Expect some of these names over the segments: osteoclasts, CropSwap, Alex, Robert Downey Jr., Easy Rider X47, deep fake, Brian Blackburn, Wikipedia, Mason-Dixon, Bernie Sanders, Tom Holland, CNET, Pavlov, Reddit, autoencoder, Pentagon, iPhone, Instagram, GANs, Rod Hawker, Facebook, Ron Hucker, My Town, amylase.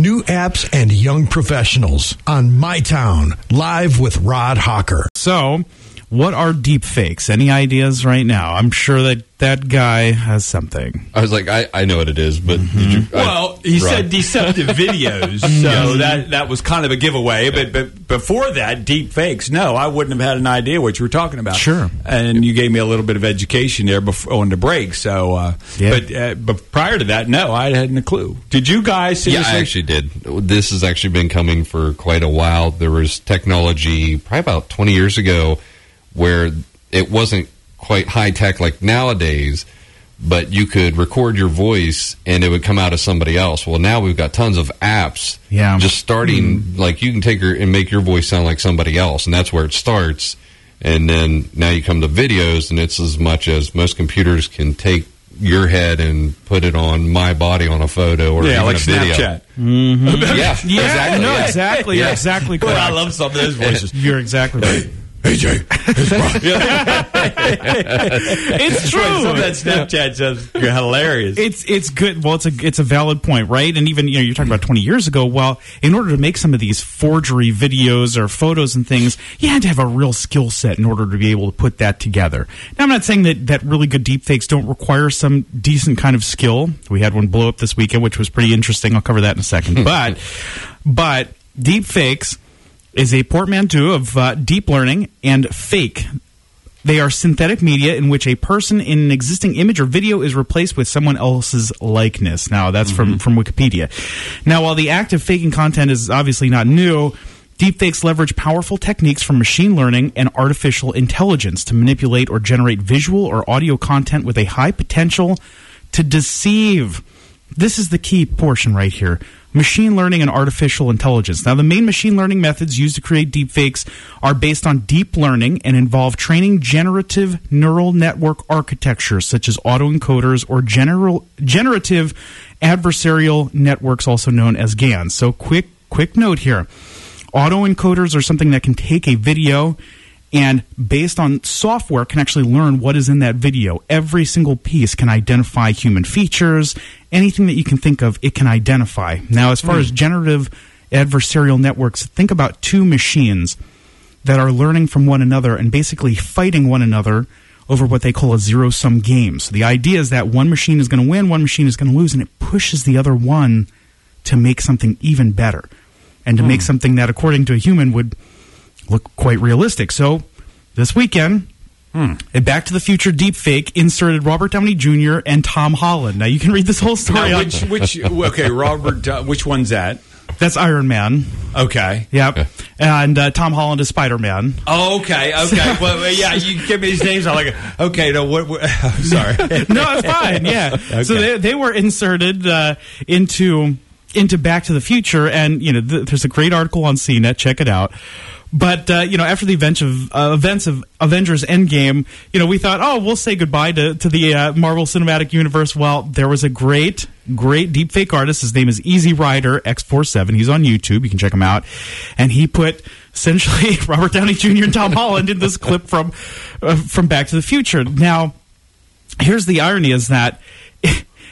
new apps, and young professionals on My Town, live with Rod Hawker. So, what are deep fakes? Any ideas right now? I'm sure that guy has something. I was like, I know what it is, but did you? Well, he said deceptive videos, so that was kind of a giveaway. Yeah. But before that, deep fakes. No, I wouldn't have had an idea what you were talking about. Sure, and you gave me a little bit of education there on the break. So, but prior to that, no, I hadn't a clue. Did you guys? Seriously? Yeah, I actually did. This has actually been coming for quite a while. There was technology probably about 20 years ago, where it wasn't quite high-tech like nowadays, but you could record your voice and it would come out of somebody else. Well, now we've got tons of apps just starting. Like, you can take her and make your voice sound like somebody else, and that's where it starts. And then now you come to videos, and it's as much as most computers can take your head and put it on my body on a photo or even like a video. Snapchat. Mm-hmm. yeah, exactly. No, exactly. Yeah. You're exactly correct. Well, I love some of those voices. You're exactly right. AJ, it's true. Some of that Snapchat stuff is hilarious. It's good. Well, it's a valid point, right? And even you're talking about 20 years ago. Well, in order to make some of these forgery videos or photos and things, you had to have a real skill set in order to be able to put that together. Now, I'm not saying that really good deepfakes don't require some decent kind of skill. We had one blow up this weekend, which was pretty interesting. I'll cover that in a second. But deepfakes is a portmanteau of deep learning and fake. They are synthetic media in which a person in an existing image or video is replaced with someone else's likeness. Now, that's from Wikipedia. Now, while the act of faking content is obviously not new, deepfakes leverage powerful techniques from machine learning and artificial intelligence to manipulate or generate visual or audio content with a high potential to deceive. This is the key portion right here. Machine learning and artificial intelligence. Now, the main machine learning methods used to create deepfakes are based on deep learning and involve training generative neural network architectures such as autoencoders or generative adversarial networks, also known as GANs. So quick note here. Autoencoders are something that can take a video and, based on software, can actually learn what is in that video. Every single piece can identify human features. Anything that you can think of, it can identify. Now, as far as generative adversarial networks, think about two machines that are learning from one another and basically fighting one another over what they call a zero-sum game. So the idea is that one machine is going to win, one machine is going to lose, and it pushes the other one to make something even better and to make something that, according to a human, would look quite realistic. So this weekend, a Back to the Future deepfake inserted Robert Downey Jr. and Tom Holland. Now, you can read this whole story. Now, which one's that? That's Iron Man. Okay. Yep. And Tom Holland is Spider-Man. Oh, okay. So, well, yeah, you give me these names. I'm like, okay, no, I'm sorry. No, it's fine. Yeah. Okay. So they were inserted into Back to the Future. And, there's a great article on CNET. Check it out. But, after the events of Avengers Endgame, we thought, we'll say goodbye to the Marvel Cinematic Universe. Well, there was a great deepfake artist. His name is Easy Rider X47. He's on YouTube. You can check him out. And he put, essentially, Robert Downey Jr. and Tom Holland in this clip from Back to the Future. Now, here's the irony is that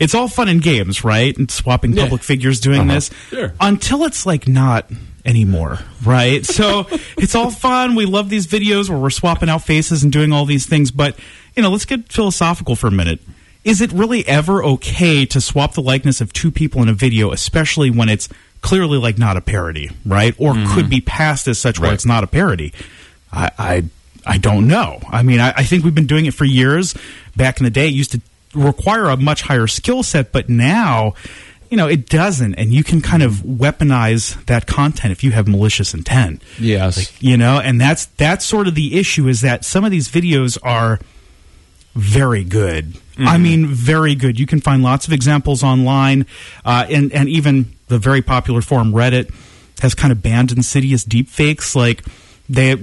it's all fun and games, right? And swapping public figures, doing this. Sure. Until it's, not anymore, right? So it's all fun. We love these videos where we're swapping out faces and doing all these things. But, let's get philosophical for a minute. Is it really ever okay to swap the likeness of two people in a video, especially when it's clearly not a parody, right? Or could be passed as such where it's not a parody? I don't know. I mean, I think we've been doing it for years. Back in the day, it used to require a much higher skill set, but now, it doesn't, and you can kind of weaponize that content if you have malicious intent. Yes. And that's sort of the issue, is that some of these videos are very good. I mean, very good. You can find lots of examples online, and even the very popular forum Reddit has kind of banned insidious deepfakes. They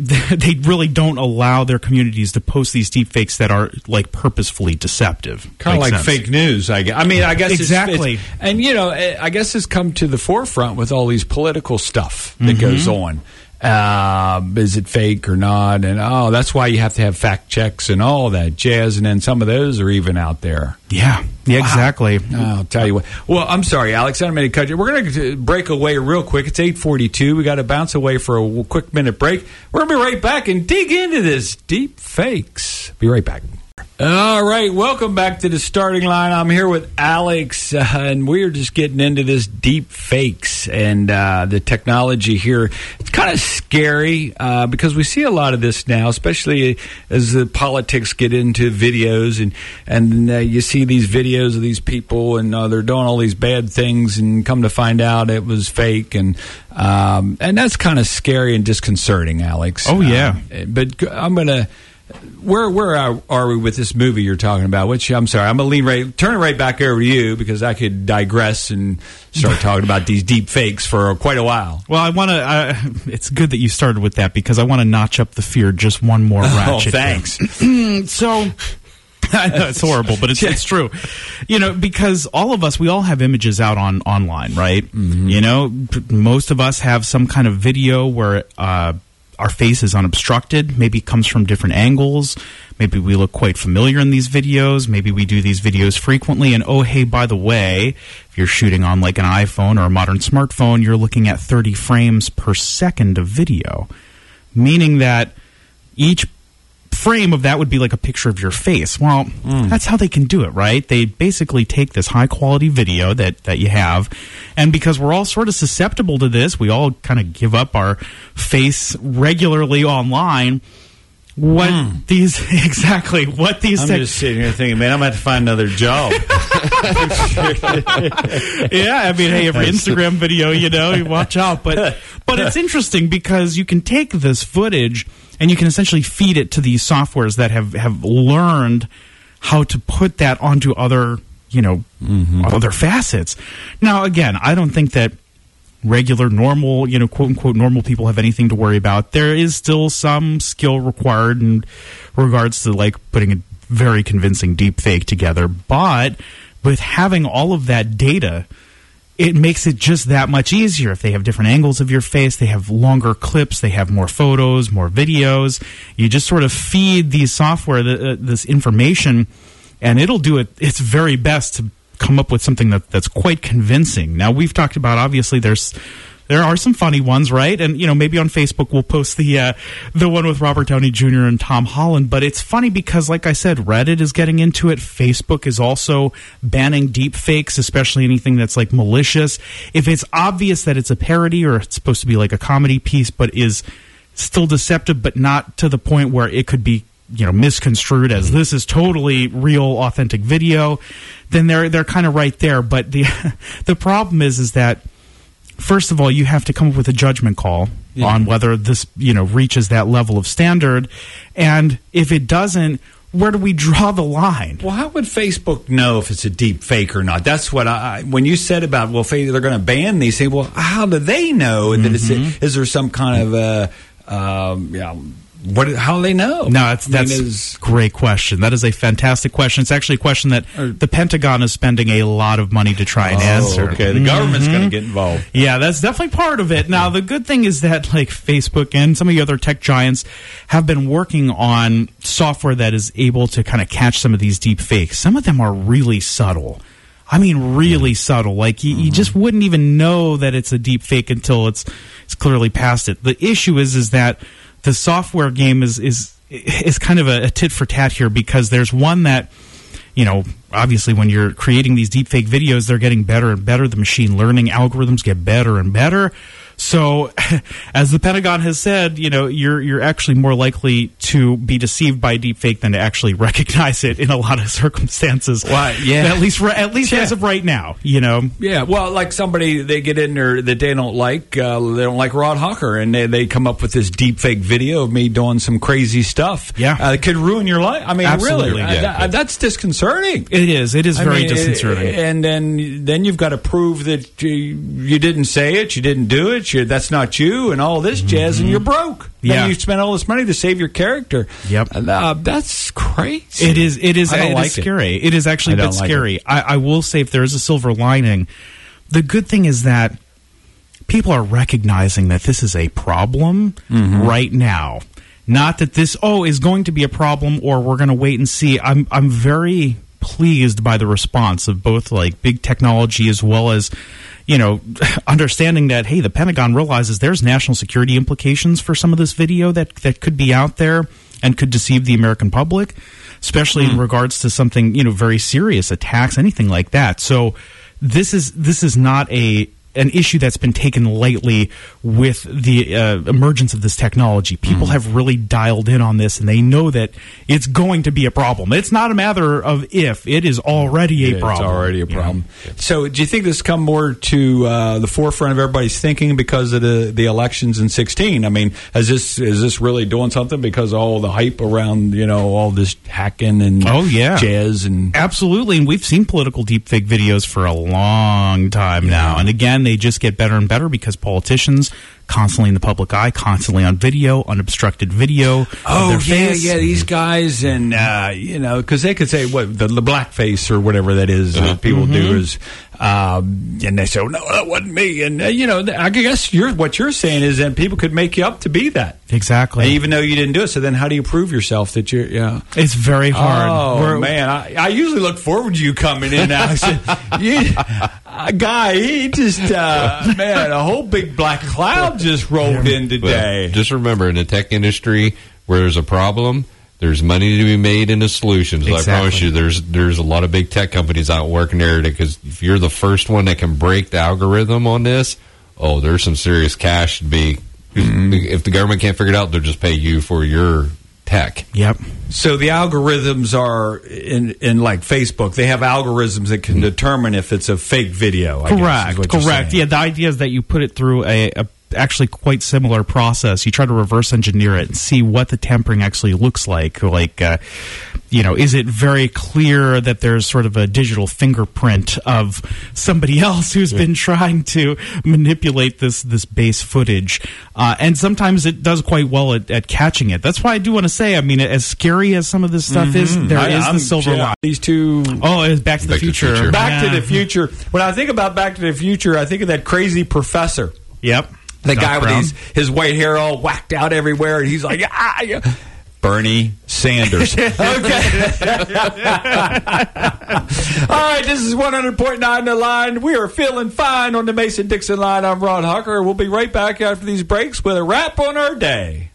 really don't allow their communities to post these deepfakes that are purposefully deceptive, kind of like fake news. I guess exactly. I guess it's come to the forefront with all these political stuff that goes on. Is it fake or not? And that's why you have to have fact checks and all that jazz. And then some of those are even out there. Yeah, Yeah, exactly. Wow. I'll tell you what. Well, I'm sorry, Alex. I don't mean to cut you. We're going to break away real quick. It's 8:42. We got to bounce away for a quick minute break. We're going to be right back and dig into this deep fakes. Be right back. All right, welcome back to the starting line. I'm here with Alex, and we're just getting into this deep fakes and the technology here. It's kind of scary because we see a lot of this now, especially as the politics get into videos, and you see these videos of these people, and they're doing all these bad things, and come to find out it was fake, and that's kind of scary and disconcerting, Alex. Oh, yeah. But I'm going to... Where are we with this movie you're talking about? Which, I'm sorry, I'm going to turn it right back over to you because I could digress and start talking about these deep fakes for quite a while. Well, I want to... it's good that you started with that because I want to notch up the fear just one more ratchet. Oh, thanks. So... I know it's horrible, but it's true. You know, because all of us, we all have images out online, right? Mm-hmm. You know, most of us have some kind of video where... our face is unobstructed, maybe comes from different angles, maybe we look quite familiar in these videos, maybe we do these videos frequently, and oh, hey, by the way, if you're shooting on like an iPhone or a modern smartphone, you're looking at 30 frames per second of video, meaning that each frame of that would be like a picture of your face. Well, that's how they can do it, right? They basically take this high-quality video that you have, and because we're all sort of susceptible to this, we all kind of give up our face regularly online. What these I'm just sitting here thinking, man, I'm going to have to find another job. Yeah, I mean, hey, every Instagram video, you know, you watch out. But it's interesting because you can take this footage and you can essentially feed it to these softwares that have learned how to put that onto other, you know, other facets. Now, again, I don't think that regular, normal, you know, quote-unquote normal people have anything to worry about. There is still some skill required in regards to, like, putting a very convincing deep fake together. But with having all of that data, it makes it just that much easier. If they have different angles of your face, they have longer clips, they have more photos, more videos. You just sort of feed these software this information, and it'll do its very best to come up with something that's quite convincing. Now, we've talked about, obviously, there are some funny ones, right? And, you know, maybe on Facebook we'll post the one with Robert Downey Jr. and Tom Holland. But it's funny because, like I said, Reddit is getting into it. Facebook is also banning deep fakes, especially anything that's, like, malicious. If it's obvious that it's a parody or it's supposed to be, like, a comedy piece but is still deceptive but not to the point where it could be, you know, misconstrued as this is totally real, authentic video, then they're kind of right there. But the problem is that, first of all, you have to come up with a judgment call on whether this, you know, reaches that level of standard. And if it doesn't, where do we draw the line? Well, how would Facebook know if it's a deep fake or not? That's what when you said about, well, they're going to ban these things. Well, how do they know that is there some kind of how do they know? No, that's a great question. That is a fantastic question. It's actually a question that the Pentagon is spending a lot of money to try and answer. Okay, the government's going to get involved. Yeah, that's definitely part of it. Now, the good thing is that, like, Facebook and some of the other tech giants have been working on software that is able to kind of catch some of these deep fakes. Some of them are really subtle. I mean, really subtle. Like, you just wouldn't even know that it's a deep fake until it's clearly past it. The issue is that the software game is kind of a tit for tat here, because there's one that, you know, obviously when you're creating these deepfake videos, they're getting better and better. The machine learning algorithms get better and better. So, as the Pentagon has said, you know, you're actually more likely to be deceived by deepfake than to actually recognize it in a lot of circumstances. Well, yeah. At least as of right now, you know. Yeah. Well, like somebody, they get in there that they don't like. They don't like Rod Hawker, and they come up with this deepfake video of me doing some crazy stuff. Yeah. It could ruin your life. I mean, absolutely. Really, yeah. That's disconcerting. It is. It is very disconcerting. And then you've got to prove that you didn't say it, you didn't do it. That's not you, and all this jazz, and you're broke. Yeah, and you spent all this money to save your character. Yep, that's crazy. It is. Scary. It is actually a bit scary. I will say, if there is a silver lining, the good thing is that people are recognizing that this is a problem right now. Not that this is going to be a problem, or we're going to wait and see. I'm very pleased by the response of both like big technology as well as, you know, understanding that, hey, the Pentagon realizes there's national security implications for some of this video that could be out there and could deceive the American public, especially in regards to something, you know, very serious, attacks, anything like that. So this is not an issue that's been taken lightly with the emergence of this technology. People have really dialed in on this, and they know that it's going to be a problem. It's not a matter of if. It is already a problem. It's already a problem. Yeah. So do you think this come more to the forefront of everybody's thinking because of the elections in 2016? I mean, is this really doing something because of all the hype around, you know, all this hacking and jazz? And absolutely. And we've seen political deepfake videos for a long time now. And again, they just get better and better because politicians constantly in the public eye, constantly on video, unobstructed video. These guys, and you know, because they could say what the blackface or whatever that is that people do is, and they say, oh, no, that wasn't me, and you know, I guess what you're saying is that people could make you up to be that exactly, and even though you didn't do it. So then, how do you prove yourself that you're? Yeah, it's very hard. Oh man, I usually look forward to you coming in. Now, I said, a guy, he just man, a whole big black cloud just rolled in today. Well, just remember, in the tech industry, where there's a problem, there's money to be made in the solutions. Exactly. I promise you, there's a lot of big tech companies out working there, because if you're the first one that can break the algorithm on this, there's some serious cash to be. If the government can't figure it out, they'll just pay you for your tech. Yep. So the algorithms are in like Facebook. They have algorithms that can determine if it's a fake video. Correct. Yeah. The idea is that you put it through a actually quite similar process. You try to reverse engineer it and see what the tempering actually looks like. Like, you know, is it very clear that there's sort of a digital fingerprint of somebody else who's been trying to manipulate this base footage? And sometimes it does quite well at catching it. That's why I do want to say, I mean, as scary as some of this stuff is, there is the silver line. These two... Oh, it's Back to the Future. Back to the Future. When I think about Back to the Future, I think of that crazy professor. Yep. The Doc guy Brown. With his white hair all whacked out everywhere, and he's like, Bernie Sanders. Okay. All right, this is 100.9 The Line. We are feeling fine on the Mason-Dixon line. I'm Ron Hucker. We'll be right back after these breaks with a wrap on our day.